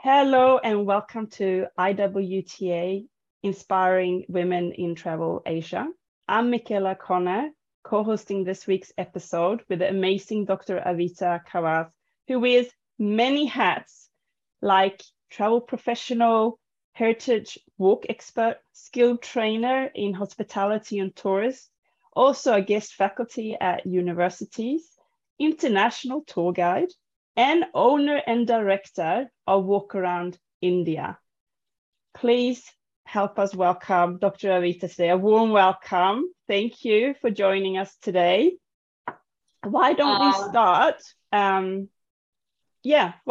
Hello and welcome to IWTA, Inspiring Women in Travel Asia. I'm Michaela Connor, co-hosting this week's episode with the amazing Dr. Avita Khawas, who wears many hats like travel professional, heritage walk expert, skilled trainer in hospitality and tourism, also a guest faculty at universities, international tour guide, and owner and director of Walk Around India. Please help us welcome Dr. Avita today. A warm welcome. Thank you for joining us today. Why don't we start? Why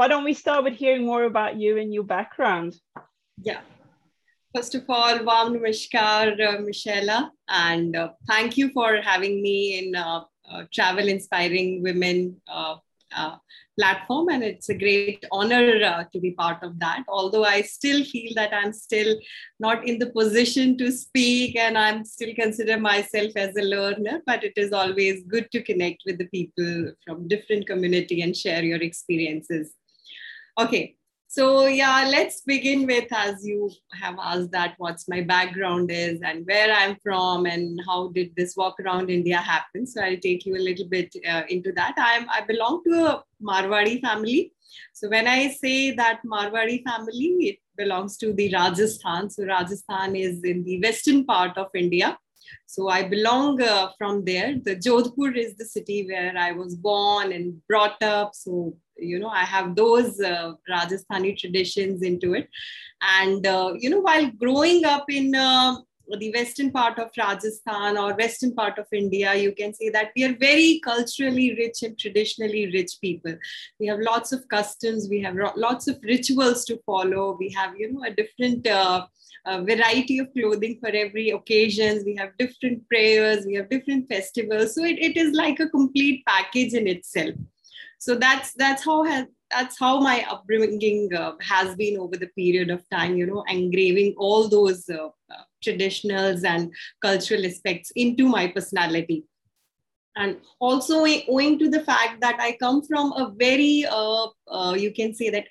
don't we start with hearing more about you and your background? Yeah. First of all, warm namaskar, Michaela, and thank you for having me in Travel Inspiring Women platform, and it's a great honor to be part of that, although I still feel that I'm still not in the position to speak and I'm still consider myself as a learner, but it is always good to connect with the people from different community and share your experiences. Okay, so yeah, let's begin with, as you have asked, that what's my background is and where I'm from and how did this Walk Around India happen. So I'll take you a little bit into that. I belong to a Marwari family. So when I say that Marwari family, it belongs to the Rajasthan. So Rajasthan is in the western part of India. So I belong from there. The Jodhpur is the city where I was born and brought up. So I have those Rajasthani traditions into it. And, while growing up in the western part of Rajasthan or western part of India, you can say that we are very culturally rich and traditionally rich people. We have lots of customs. We have lots of rituals to follow. We have, a different variety of clothing for every occasion. We have different prayers. We have different festivals. So it is like a complete package in itself. So that's how my upbringing has been over the period of time, engraving all those traditionals and cultural aspects into my personality. And also owing to the fact that I come from a very,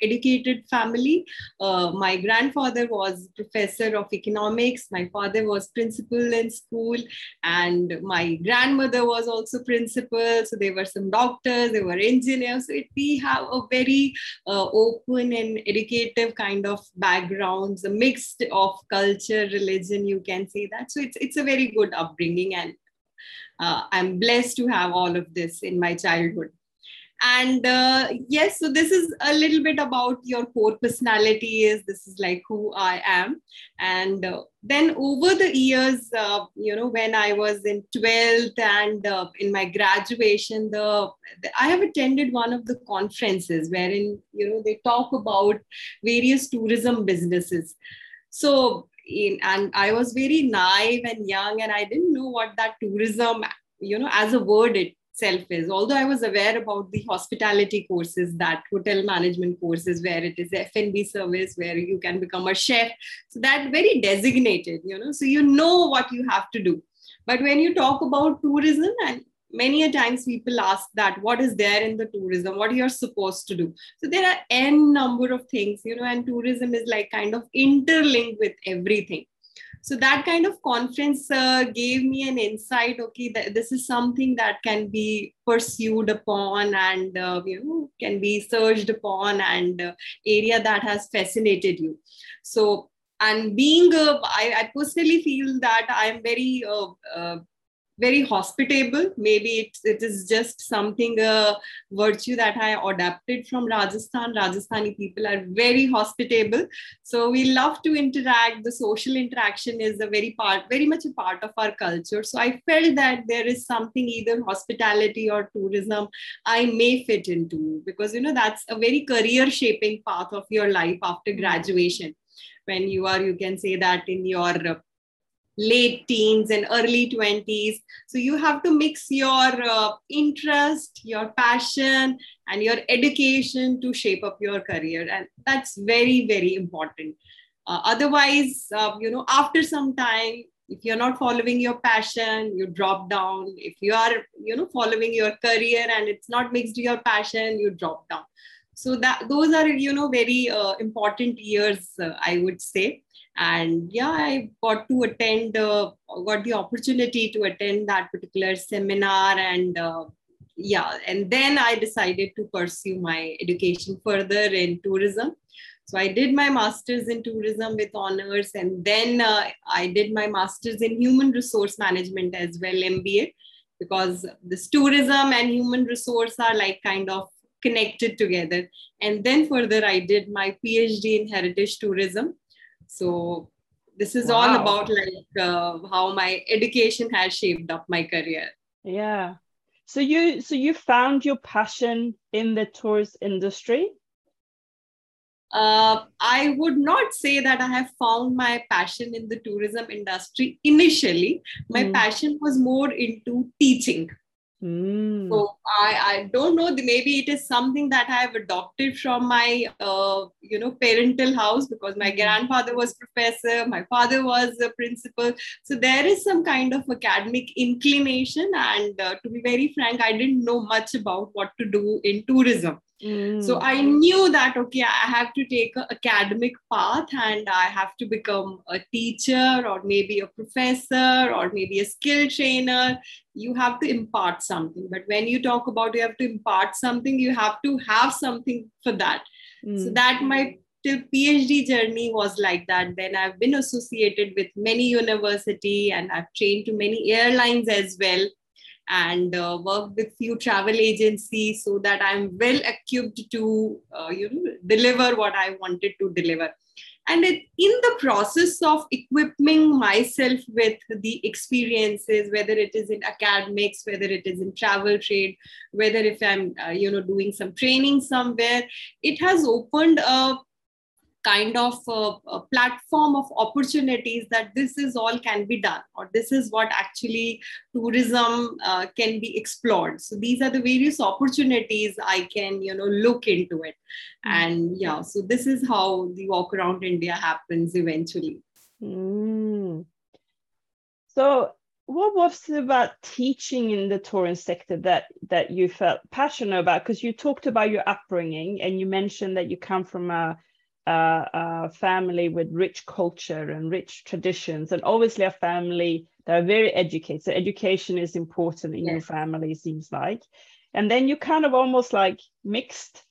educated family. My grandfather was professor of economics. My father was principal in school. And my grandmother was also principal. So there were some doctors, there were engineers. So we have a very open and educative kind of backgrounds, a mix of culture, religion, you can say that. So it's a very good upbringing, and I'm blessed to have all of this in my childhood. And so this is a little bit about your core personality. This is like who I am. And then over the years, when I was in 12th and in my graduation, I have attended one of the conferences wherein, they talk about various tourism businesses. So and I was very naive and young, and I didn't know what that tourism, as a word itself is. Although I was aware about the hospitality courses, that hotel management courses, where it is F&B service, where you can become a chef. So that very designated, so what you have to do. But when you talk about tourism, and many a times people ask that, what is there in the tourism? What you're supposed to do? So there are n number of things, and tourism is like kind of interlinked with everything. So that kind of conference gave me an insight, okay, that this is something that can be pursued upon and, can be searched upon, and area that has fascinated you. So, and being, I personally feel that I'm very, very hospitable. Maybe it is just something, a virtue that I adapted from Rajasthan. Rajasthani people are very hospitable. So we love to interact. The social interaction is very much a part of our culture. So I felt that there is something, either hospitality or tourism, I may fit into, because, that's a very career shaping path of your life after graduation. When you are, you can say that in your late teens and early 20s. So you have to mix your interest, your passion, and your education to shape up your career. And that's very, very important. Otherwise, after some time, if you're not following your passion, you drop down. If you are, following your career and it's not mixed to your passion, you drop down. So that those are, you know, very important years, I would say. And yeah, I got to attend, got the opportunity to attend that particular seminar. And yeah, and then I decided to pursue my education further in tourism. So I did my master's in tourism with honors, and then I did my master's in human resource management as well, MBA, because this tourism and human resource are like kind of connected together. And then further, I did my PhD in heritage tourism. So this is all about like how my education has shaped up my career. Yeah. So you found your passion in the tourist industry? I would not say that I have found my passion in the tourism industry initially. My passion was more into teaching. So I don't know, maybe it is something that I have adopted from my, you know, parental house, because my grandfather was professor, my father was a principal. So there is some kind of academic inclination. And to be very frank, I didn't know much about what to do in tourism. So I knew that, okay, I have to take an academic path and I have to become a teacher or maybe a professor or maybe a skill trainer. You have to impart something. But when you talk about you have to impart something, you have to have something for that. So that my till PhD journey was like that. Then I've been associated with many universities and I've trained to many airlines as well, and worked with few travel agencies, so that I'm well equipped to you know, deliver what I wanted to deliver. And in the process of equipping myself with the experiences, whether it is in academics, whether it is in travel trade, whether if I'm you know, doing some training somewhere, it has opened a kind of a platform of opportunities that this is all can be done, or this is what actually tourism can be explored. So these are the various opportunities I can, you know, look into it. And yeah, so this is how the Walk Around India happens eventually. So what was it about teaching in the tourism sector that you felt passionate about? Because you talked about your upbringing and you mentioned that you come from a family with rich culture and rich traditions, and obviously a family that are very educated. So education is important in your family, seems like. And then you kind of almost like mixed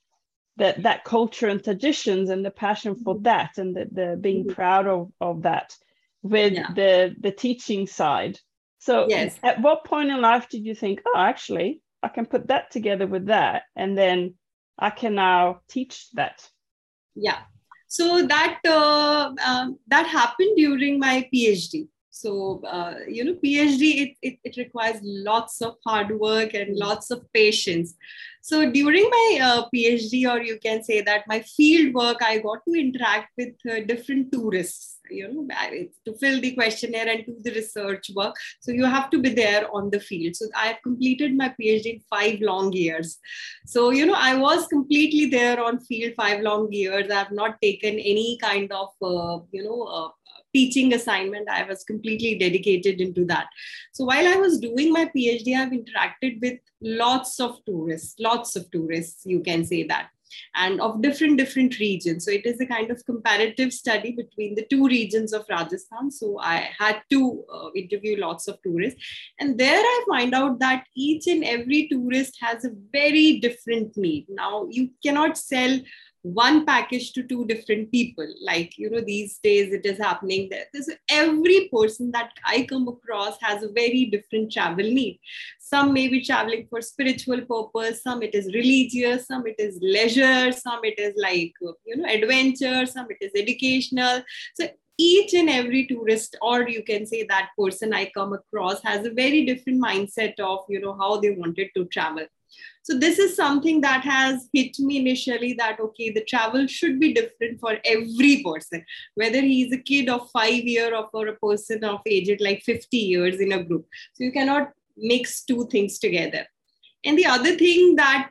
that culture and traditions and the passion for that and the being proud of that with the teaching side. So at what point in life did you think, oh, actually, I can put that together with that, and then I can now teach that? Yeah. So that happened during my PhD. So, you know, PhD, it requires lots of hard work and lots of patience. So during my PhD, or you can say that my field work, I got to interact with different tourists, you know, to fill the questionnaire and do the research work. So you have to be there on the field. So I have completed my PhD in 5 long years. So, you know, I was completely there on field 5 long years. I have not taken any kind of, you know, teaching assignment. I was completely dedicated into that. So while I was doing my PhD, I've interacted with lots of tourists, you can say that, and of different regions. So it is a kind of comparative study between the 2 regions of Rajasthan. So I had to interview lots of tourists. And there I find out that each and every tourist has a very different need. Now, you cannot sell one package to 2 different people. Like, you know, these days it is happening there. So every person that I come across has a very different travel need. Some may be traveling for spiritual purpose, some it is religious, some it is leisure, some it is like, you know, adventure, some it is educational. So each and every tourist, or you can say that person I come across, has a very different mindset of, you know, how they wanted to travel. So this is something that has hit me initially, that, okay, the travel should be different for every person, whether he's a kid of 5 years or a person of aged like 50 years in a group. So you cannot mix 2 things together. And the other thing that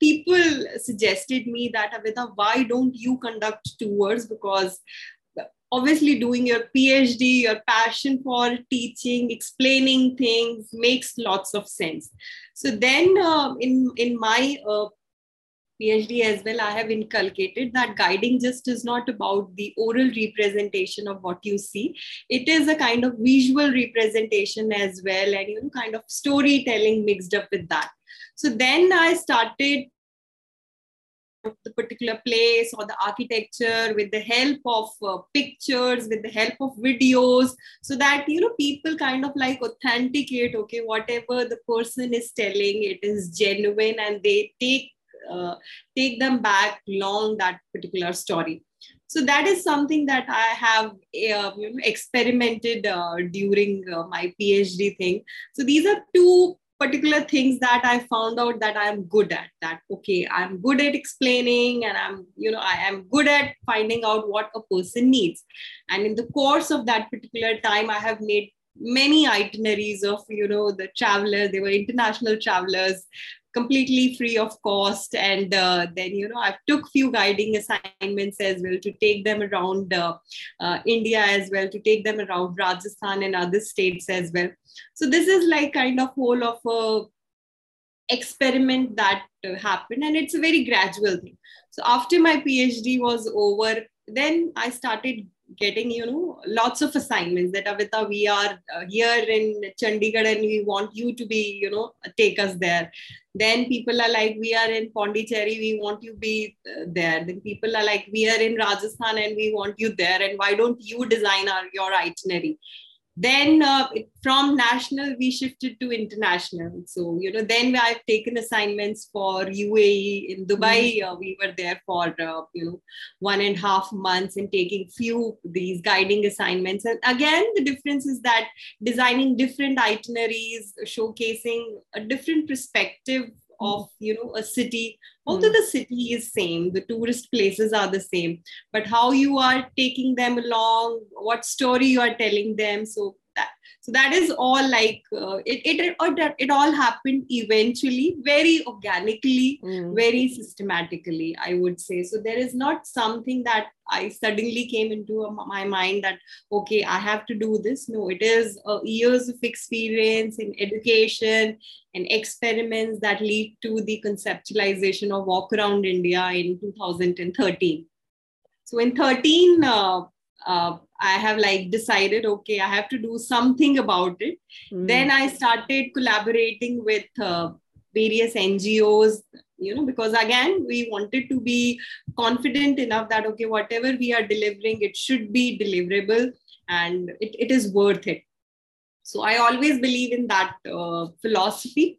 people suggested me that, Avita, why don't you conduct tours? Because obviously doing your PhD, your passion for teaching, explaining things makes lots of sense. So then in my PhD as well, I have inculcated that guiding just is not about the oral representation of what you see. It is a kind of visual representation as well, and you know, kind of storytelling mixed up with that. So then I started the particular place or the architecture with the help of pictures, with the help of videos, so that, you know, people kind of like authenticate, okay, whatever the person is telling, it is genuine, and they take them back along that particular story. So that is something that I have experimented during my PhD thing. So these are two particular things that I found out that I'm good at. That, okay, I'm good at explaining, and I'm, you know, I am good at finding out what a person needs. And in the course of that particular time, I have made many itineraries of, you know, the travelers. They were international travelers, completely free of cost. And then, you know, I took few guiding assignments as well to take them around India as well, to take them around Rajasthan and other states as well. So this is like kind of whole of a experiment that happened, and it's a very gradual thing. So after my PhD was over, then I started getting, you know, lots of assignments that, Avita, we are here in Chandigarh and we want you to be, you know, take us there. Then people are like, we are in Pondicherry, we want you to be there. Then people are like, we are in Rajasthan and we want you there. And why don't you design your itinerary? Then from national, we shifted to international. So, you know, then I've taken assignments for UAE in Dubai. We were there for, 1.5 months and taking few these guiding assignments. And again, the difference is that designing different itineraries, showcasing a different perspective of, you know, a city. Although the city is same, the tourist places are the same, but how you are taking them along, what story you are telling them. So that is all like, it all happened eventually, very organically, very systematically, I would say. So there is not something that I suddenly came into my mind that, okay, I have to do this. No, it is years of experience in education and experiments that lead to the conceptualization of Walk Around India in 2013. So in 2013, I have like decided, okay, I have to do something about it. Then I started collaborating with various NGOs, you know, because again, we wanted to be confident enough that, okay, whatever we are delivering, it should be deliverable and it is worth it. So I always believe in that philosophy.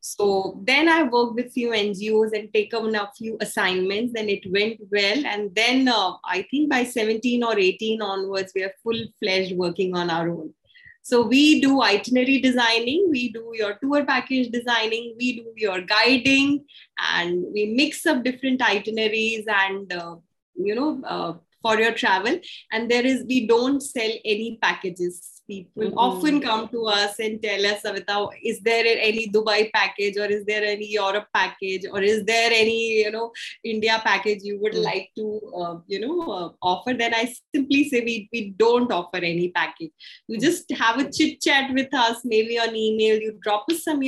So then I worked with few NGOs and taken a few assignments, and it went well. And then I think by 17 or 18 onwards, we are full-fledged working on our own. So we do itinerary designing, we do your tour package designing, we do your guiding, and we mix up different itineraries and, for your travel. And we don't sell any packages. People often come to us and tell us, Avita, is there any Dubai package, or is there any Europe package, or is there any, India package you would like to, offer? Then I simply say we don't offer any package. You just have a chit chat with us, maybe on email. You drop us some of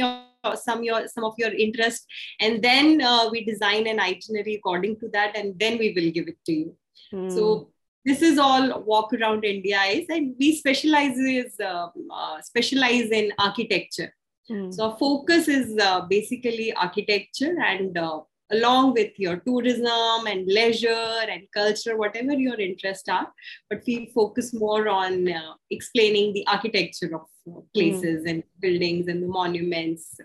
your interest, and then we design an itinerary according to that, and then we will give it to you. So this is all Walk Around India is, and we specialize in architecture. So our focus is basically architecture, and along with your tourism and leisure and culture, whatever your interests are. But we focus more on explaining the architecture of places and buildings and the monuments,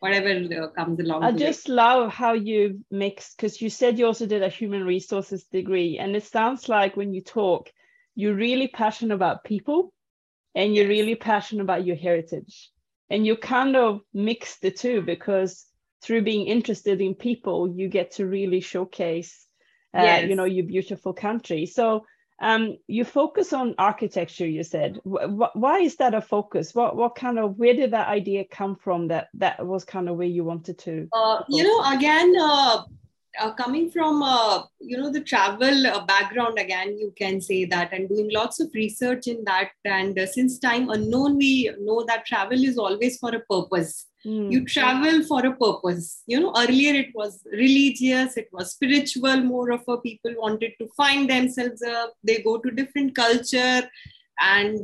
whatever comes along. I just love how you mixed, because you said you also did a human resources degree, and it sounds like when you talk, you're really passionate about people, and you're really passionate about your heritage, and you kind of mix the two, because through being interested in people, you get to really showcase, your beautiful country. So you focus on architecture, you said. Why is that a focus? Where did that idea come from? That was kind of where you wanted to. Again, coming from the travel background again, you can say that, and doing lots of research in that, and since time unknown, we know that travel is always for a purpose. You travel for a purpose. You know, earlier it was religious, it was spiritual, more of a people wanted to find themselves up. They go to different culture and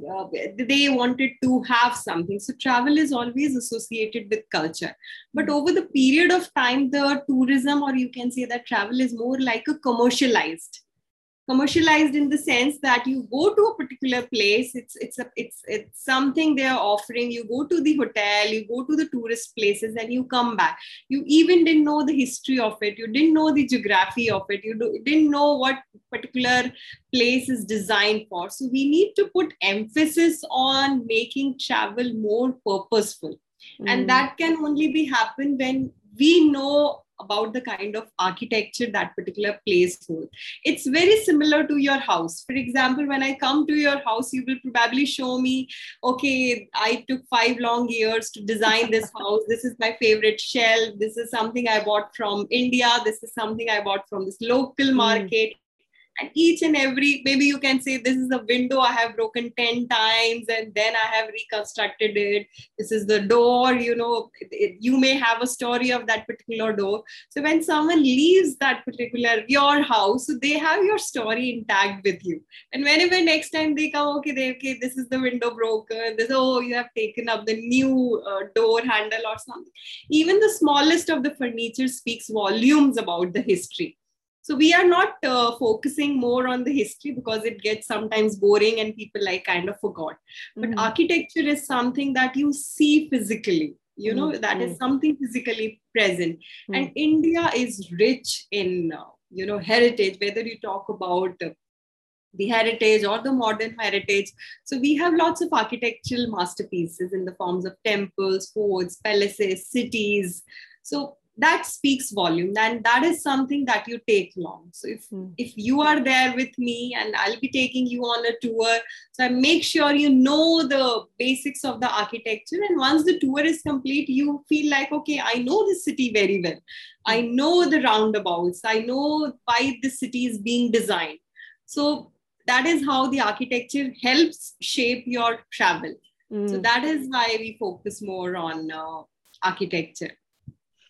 they wanted to have something. So travel is always associated with culture. But over the period of time, the tourism, or you can say that travel is more like a commercialized in the sense that you go to a particular place, it's something they are offering, you go to the hotel, you go to the tourist places and you come back. You even didn't know the history of it, you didn't know the geography of it, you didn't know what particular place is designed for. So we need to put emphasis on making travel more purposeful. And that can only be happen when we know about the kind of architecture that particular place holds. It's very similar to your house. For example, when I come to your house, you will probably show me, okay, I took 5 long years to design this house. This is my favorite shell. This is something I bought from India. This is something I bought from this local market. And each and every, maybe you can say, this is the window I have broken 10 times and then I have reconstructed it. This is the door, you know, you may have a story of that particular door. So when someone leaves that particular, your house, so they have your story intact with you. And whenever next time they come, okay, this is the window broken. This, oh, you have taken up the new door handle or something. Even the smallest of the furniture speaks volumes about the history. So we are not focusing more on the history because it gets sometimes boring and people like kind of forgot. But architecture is something that you see physically, you know, that is something physically present. And India is rich in, heritage, whether you talk about the heritage or the modern heritage. So we have lots of architectural masterpieces in the forms of temples, forts, palaces, cities. So that speaks volume, and that is something that you take long. So if you are there with me and I'll be taking you on a tour, so I make sure you know the basics of the architecture. And once the tour is complete, you feel like, okay, I know this city very well. I know the roundabouts. I know why the city is being designed. So that is how the architecture helps shape your travel. So that is why we focus more on architecture.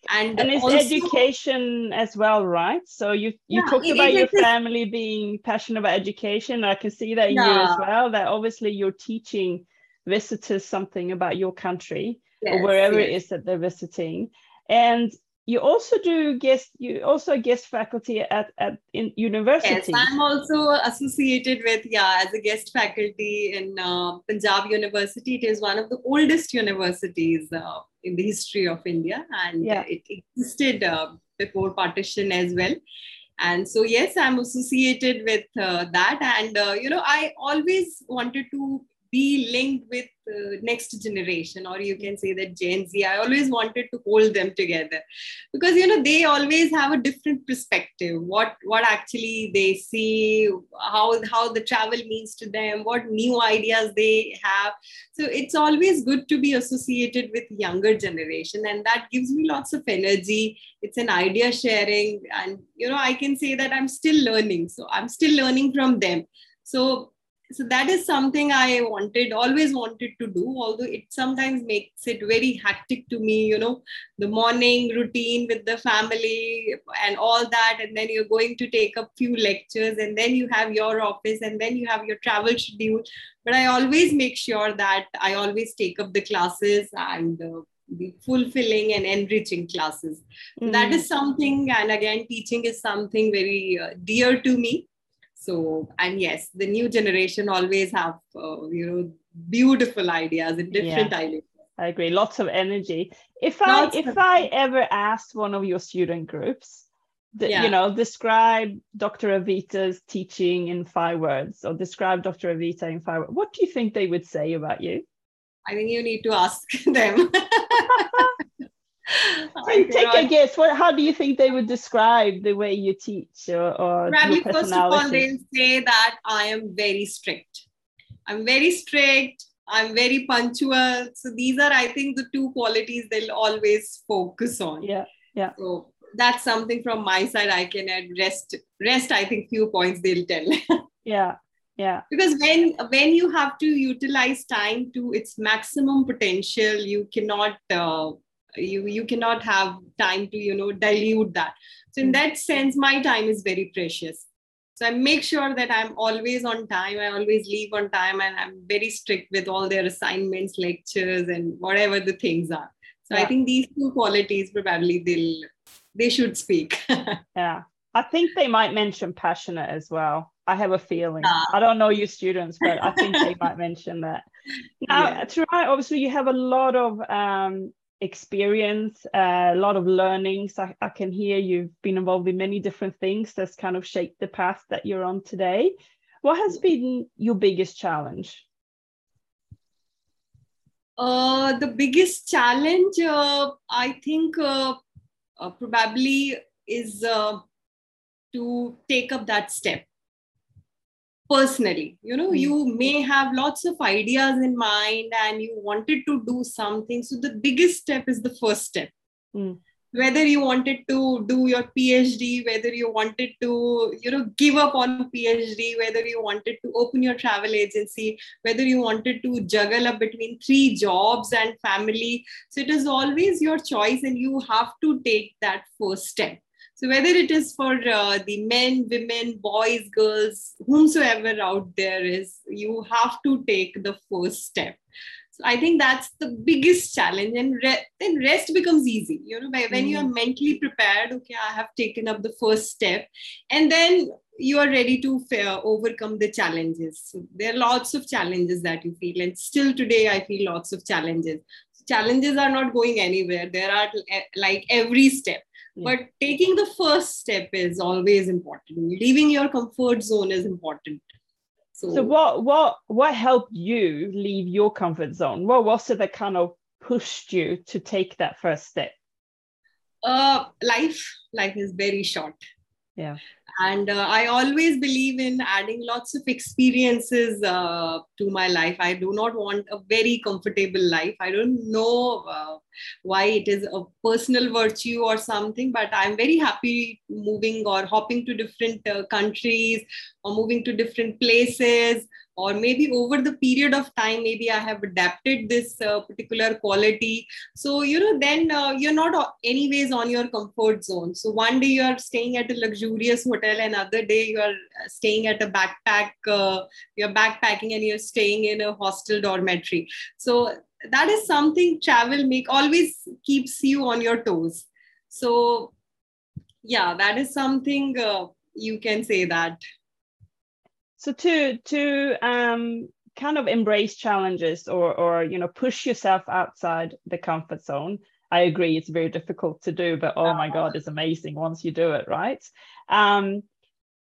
And it's also education as well, right? So you talked about your family being passionate about education. I can see that in you as well, that obviously you're teaching visitors something about your country or wherever it is that they're visiting. And you also do guest faculty in university. Yes, I'm also associated with, as a guest faculty in Punjab University. It is one of the oldest universities in the history of India, and it existed before partition as well. And so, yes, I'm associated with that. And, I always wanted to be linked with next generation, or you can say that Gen Z. I always wanted to hold them together because, they always have a different perspective, what actually they see, how the travel means to them, what new ideas they have. So it's always good to be associated with younger generation. And that gives me lots of energy. It's an idea sharing. And, I can say that I'm still learning. So I'm still learning from them. So that is something I always wanted to do, although it sometimes makes it very hectic to me, the morning routine with the family and all that. And then you're going to take up few lectures, and then you have your office, and then you have your travel schedule. But I always make sure that I always take up the classes and the fulfilling and enriching classes. That is something. And again, teaching is something very dear to me. So, and yes, the new generation always have, beautiful ideas and different ideas. I agree. Lots of energy. If I ever asked one of your student groups, describe Dr. Avita's teaching in 5 words, or describe Dr. Avita in 5 words, what do you think they would say about you? I think you need to ask them. Take a guess. How do you think they would describe the way you teach, or probably your personality? First of all, they'll say that I am very strict. I'm very punctual. So these are, I think, the 2 qualities they'll always focus on. Yeah. So that's something from my side I can add. Rest I think few points they'll tell. Yeah. Because when you have to utilize time to its maximum potential, you cannot you cannot have time to, dilute that. So in that sense, my time is very precious. So I make sure that I'm always on time. I always leave on time, and I'm very strict with all their assignments, lectures, and whatever the things are. So yeah. I think these two qualities probably they should speak. Yeah, I think they might mention passionate as well. I have a feeling. I don't know your students, but I think they might mention that. Now, Try, obviously, you have a lot of experience, a lot of learnings. I can hear you've been involved in many different things that's kind of shaped the path that you're on today. What has been your biggest challenge? The biggest challenge, I think, probably is to take up that step. Personally, you may have lots of ideas in mind and you wanted to do something. So the biggest step is the first step. Whether you wanted to do your PhD, whether you wanted to, give up on PhD, whether you wanted to open your travel agency, whether you wanted to juggle up between 3 jobs and family. So it is always your choice and you have to take that first step. So whether it is for the men, women, boys, girls, whomsoever out there is, you have to take the first step. So I think that's the biggest challenge. And then rest becomes easy, when you are mentally prepared, okay, I have taken up the first step. And then you are ready to overcome the challenges. So there are lots of challenges that you feel. And still today, I feel lots of challenges. So challenges are not going anywhere. There are every step. But taking the first step is always important. Leaving your comfort zone is important. So what helped you leave your comfort zone? What was it that kind of pushed you to take that first step? Life is very short. Yeah. And I always believe in adding lots of experiences to my life. I do not want a very comfortable life. I don't know why it is a personal virtue or something, but I'm very happy moving or hopping to different countries or moving to different places. Or maybe over the period of time, maybe I have adapted this particular quality. So, then you're not anyways on your comfort zone. So one day you're staying at a luxurious hotel, and another day you're staying at a backpack, you're backpacking and you're staying in a hostel dormitory. So that is something travel always keeps you on your toes. So yeah, that is something you can say that. So to kind of embrace challenges or push yourself outside the comfort zone. I agree, it's very difficult to do, but oh my God, it's amazing once you do it, right?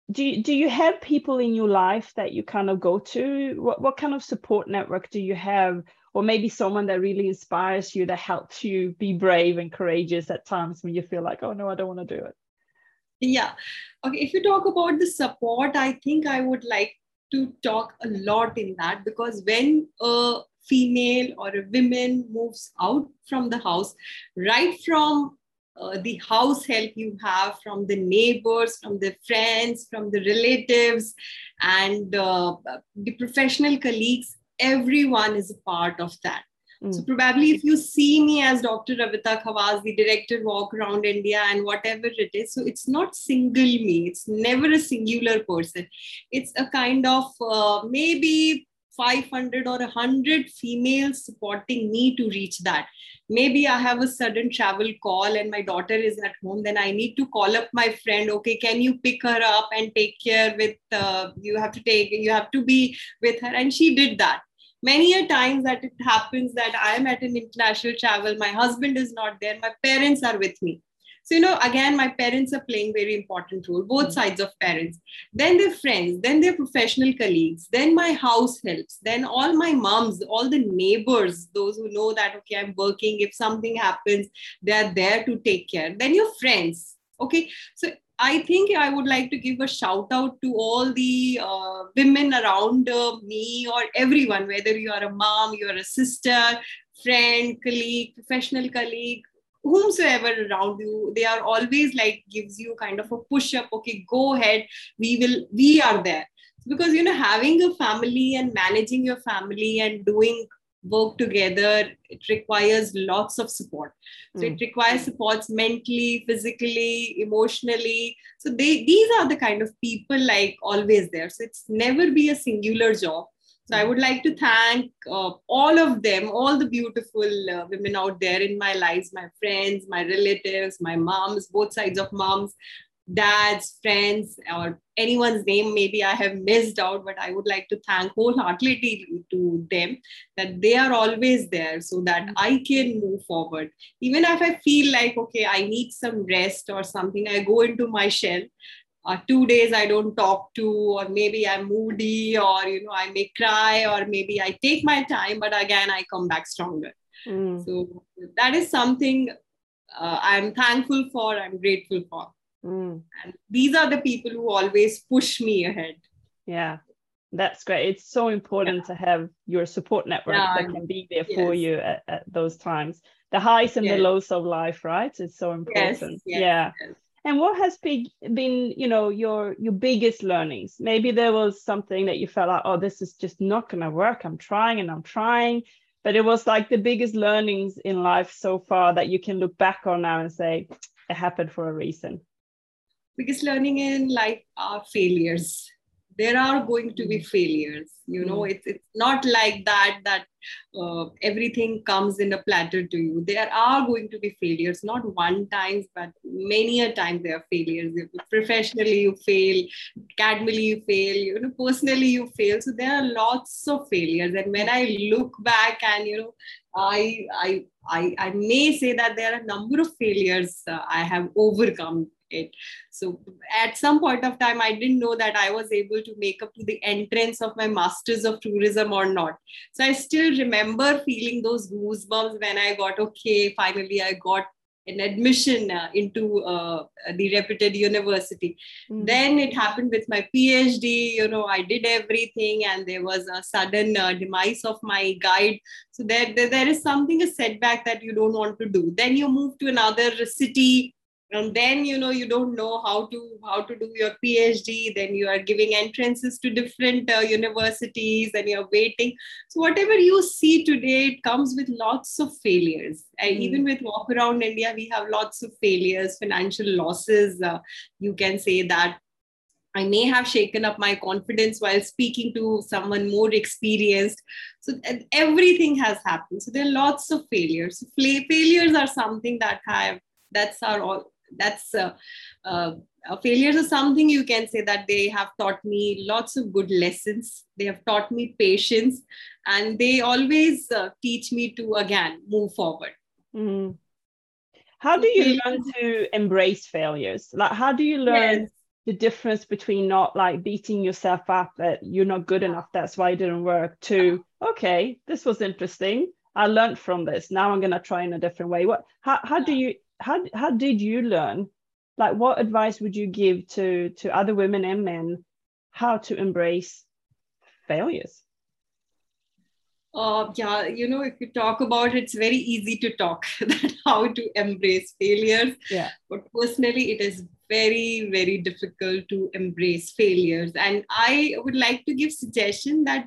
Do you have people in your life that you kind of go to? What kind of support network do you have? Or maybe someone that really inspires you, that helps you be brave and courageous at times when you feel like, oh no, I don't want to do it. Yeah. Okay. If you talk about the support, I think I would like to talk a lot in that, because when a female or a woman moves out from the house, right from the house help you have from the neighbors, from the friends, from the relatives, and the professional colleagues, everyone is a part of that. So probably if you see me as Dr. Avita Khawas, the director Walk Around India and whatever it is, so it's not single me, it's never a singular person. It's a kind of maybe 500 or 100 females supporting me to reach that. Maybe I have a sudden travel call and my daughter is at home, then I need to call up my friend. Okay, can you pick her up and take care with, you have to be with her. And she did that. Many a times that it happens that I am at an international travel, my husband is not there, my parents are with me. So, again, my parents are playing very important role, both sides of parents, then their friends, then their professional colleagues, then my house helps, then all my moms, all the neighbors, those who know that, okay, I'm working, if something happens, they're there to take care. Then your friends, okay. So I think I would like to give a shout out to all the women around me or everyone, whether you are a mom, you are a sister, friend, colleague, professional colleague, whomsoever around you, they are always like gives you kind of a push up. Okay, go ahead. We are there. Because, you know, having a family and managing your family and doing work together, it requires lots of support. So it requires supports mentally, physically, emotionally. So these are the kind of people like always there. So it's never be a singular job. So I would like to thank all of them, all the beautiful women out there in my life, my friends, my relatives, my moms, both sides of moms, dads, friends, or anyone's name maybe I have missed out, but I would like to thank wholeheartedly to them that they are always there so that I can move forward. Even if I feel like, okay, I need some rest or something, I go into my shell. 2 days I don't talk to, or maybe I'm moody, or, you know, I may cry, or maybe I take my time, but again, I come back stronger. So that is something I'm thankful for, I'm grateful for. And these are the people who always push me ahead. Yeah, that's great. It's so important to have your support network that can be there for you at those times. The highs and the lows of life, right? It's so important. Yes. And what has been, you know, your biggest learnings? Maybe there was something that you felt like, oh, this is just not going to work. I'm trying. But it was like the biggest learnings in life so far that you can look back on now and say it happened for a reason. Biggest learning in life are failures. There are going to be failures. You know, it's not like that everything comes in a platter to you. There are going to be failures, not one time, but many a time there are failures. Professionally, you fail. Academically, you fail. You know, personally, you fail. So there are lots of failures. And when I look back and, you know, I may say that there are a number of failures I have overcome it. So at some point of time, I didn't know that I was able to make up to the entrance of my Masters of Tourism or not. So I still remember feeling those goosebumps when I got, okay, finally I got an admission into the reputed university. Then it happened with my PhD, you know, I did everything and there was a sudden demise of my guide. So there is something, a setback that you don't want to do. Then you move to another city. And then, you know, you don't know how to do your PhD. Then you are giving entrances to different universities and you're waiting. So whatever you see today, it comes with lots of failures. And even with Walk Around India, we have lots of failures, financial losses. You can say that I may have shaken up my confidence while speaking to someone more experienced. So everything has happened. So there are lots of failures. Failures are something that failures are something you can say that they have taught me lots of good lessons. They have taught me patience and they always teach me to again move forward. How do you learn to embrace failures? Like, how do you learn the difference between not like beating yourself up that you're not good enough, that's why it didn't work, to okay, this was interesting, I learned from this, now I'm going to try in a different way? How did you learn? Like, what advice would you give to other women and men how to embrace failures? You know, if you talk about it, it's very easy to talk that how to embrace failures. Yeah. But personally, it is very, very difficult to embrace failures. And I would like to give suggestion that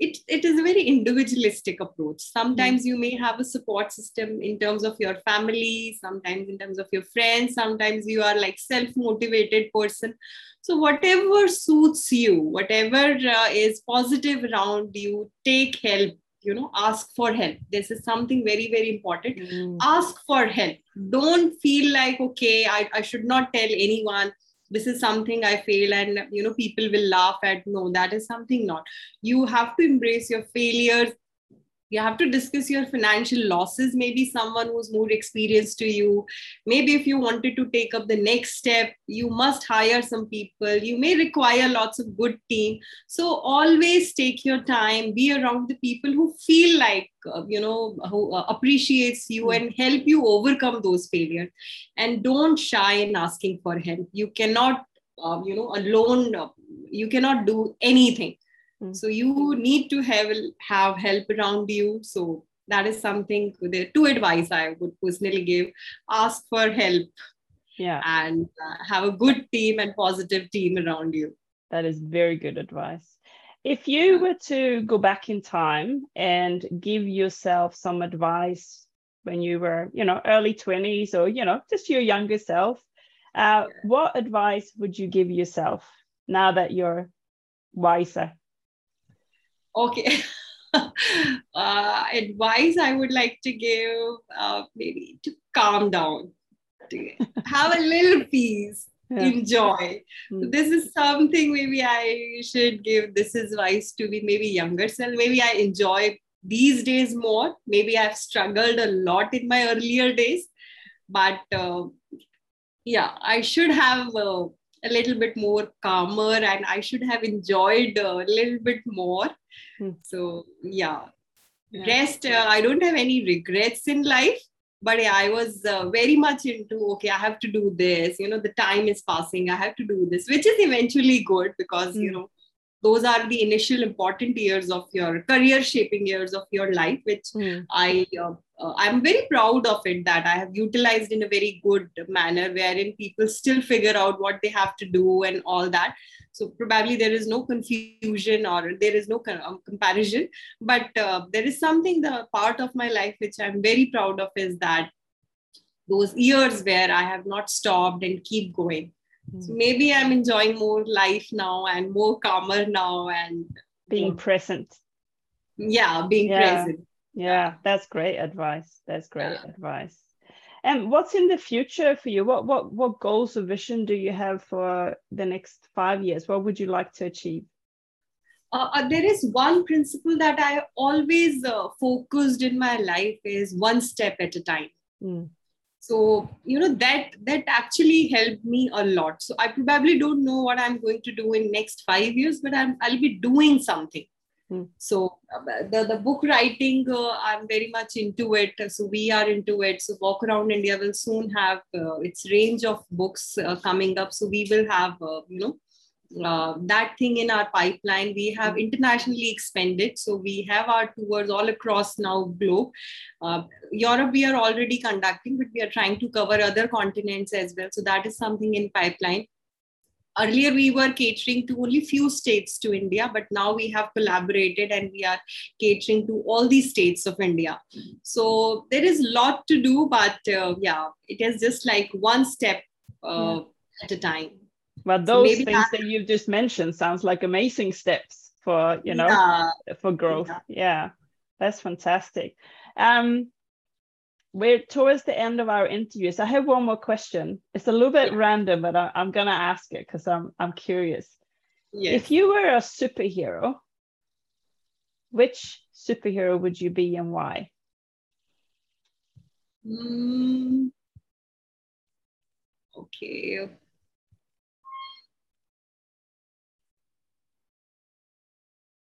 it is a very individualistic approach. Sometimes you may have a support system in terms of your family, sometimes in terms of your friends, sometimes you are like self-motivated person. So whatever suits you, whatever is positive around you, take help, you know, ask for help. This is something very, very important. Ask for help. Don't feel like, okay, I should not tell anyone. This is something I fail and, you know, people will laugh at. No, that is something not. You have to embrace your failures. You have to discuss your financial losses. Maybe someone who's more experienced to you. Maybe if you wanted to take up the next step, you must hire some people. You may require lots of good team. So always take your time. Be around the people who feel like, you know, who appreciates you and help you overcome those failures. And don't shy in asking for help. You cannot, you know, alone, you cannot do anything. So you need to have help around you. So that is something, the two advice I would personally give. Ask for help, and have a good team and positive team around you. That is very good advice. If you were to go back in time and give yourself some advice when you were, you know, early 20s or, you know, just your younger self, what advice would you give yourself now that you're wiser? Okay. Advice I would like to give, maybe to calm down, to have a little peace. Enjoy. This is something maybe I should give. This is advice to be maybe younger self. Maybe I enjoy these days more. Maybe I've struggled a lot in my earlier days, but I should have a little bit more calmer, and I should have enjoyed a little bit more. So rest. I don't have any regrets in life. But I was very much into, okay, I have to do this, you know, the time is passing, I have to do this, which is eventually good because, you know, those are the initial important years of your career shaping years of your life, which I'm very proud of it that I have utilized in a very good manner wherein people still figure out what they have to do and all that. So probably there is no confusion or there is no comparison, but there is something, the part of my life which I'm very proud of is that those years where I have not stopped and keep going. So maybe I'm enjoying more life now and more calmer now and being present. Present. Yeah, that's great advice. Advice. And what's in the future for you? What goals or vision do you have for the next 5 years? What would you like to achieve? There is one principle that I always focused in my life is one step at a time. So, you know, that actually helped me a lot. So I probably don't know what I'm going to do in next 5 years, but I'll be doing something. So the book writing, I'm very much into it. So we are into it. So Walk Around India will soon have its range of books coming up. So we will have, that thing in our pipeline. We have internationally expanded. So we have our tours all across now globe. Europe we are already conducting, but we are trying to cover other continents as well. So that is something in pipeline. Earlier, we were catering to only few states to India, but now we have collaborated and we are catering to all the states of India. So there is a lot to do, but it is just like one step at a time. But those things that you've just mentioned sounds like amazing steps for, you know, for growth. Yeah, that's fantastic. We're towards the end of our interviews. I have one more question. It's a little bit random, but I'm going to ask it because I'm curious. Yes. If you were a superhero, which superhero would you be and why? Okay.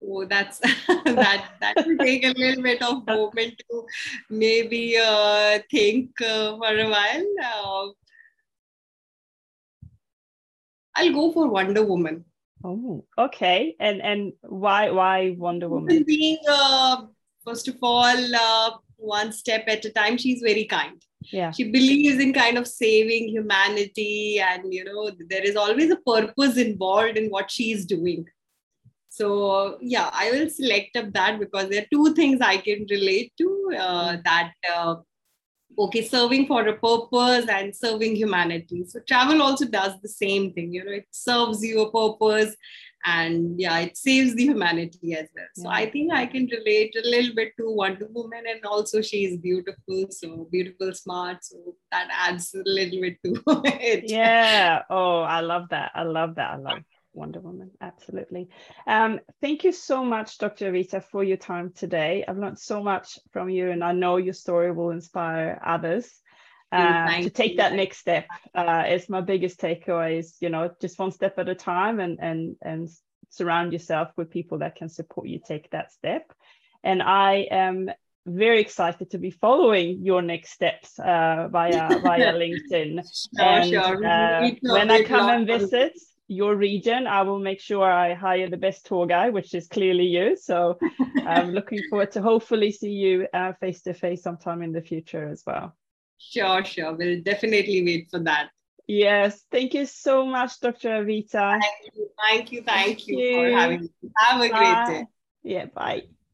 Oh, that's that will take a little bit of moment to maybe think for a while. I'll go for Wonder Woman. Oh, okay. And why Wonder Woman? Being first of all, one step at a time. She's very kind. Yeah, she believes in kind of saving humanity, and you know there is always a purpose involved in what she's doing. So, I will select up that because there are two things I can relate to serving for a purpose and serving humanity. So travel also does the same thing, you know, it serves you a purpose and it saves the humanity as well. So I think I can relate a little bit to Wonder Woman, and also she is beautiful, so beautiful, smart. So that adds a little bit to it. Yeah. Oh, I love that. Wonder Woman, absolutely. Thank you so much, Dr. Avita, for your time today. I've learned so much from you, and I know your story will inspire others to take that next step. It's my biggest takeaway is, you know, just one step at a time, and surround yourself with people that can support you take that step. And I am very excited to be following your next steps via LinkedIn. Sure. When I come and visit. your region, I will make sure I hire the best tour guide, which is clearly you. So I'm looking forward to hopefully see you face to face sometime in the future as well. Sure, sure. We'll definitely wait for that. Yes. Thank you so much, Dr. Avita. Thank you. Thank you for having me. Have a great day. Yeah, bye.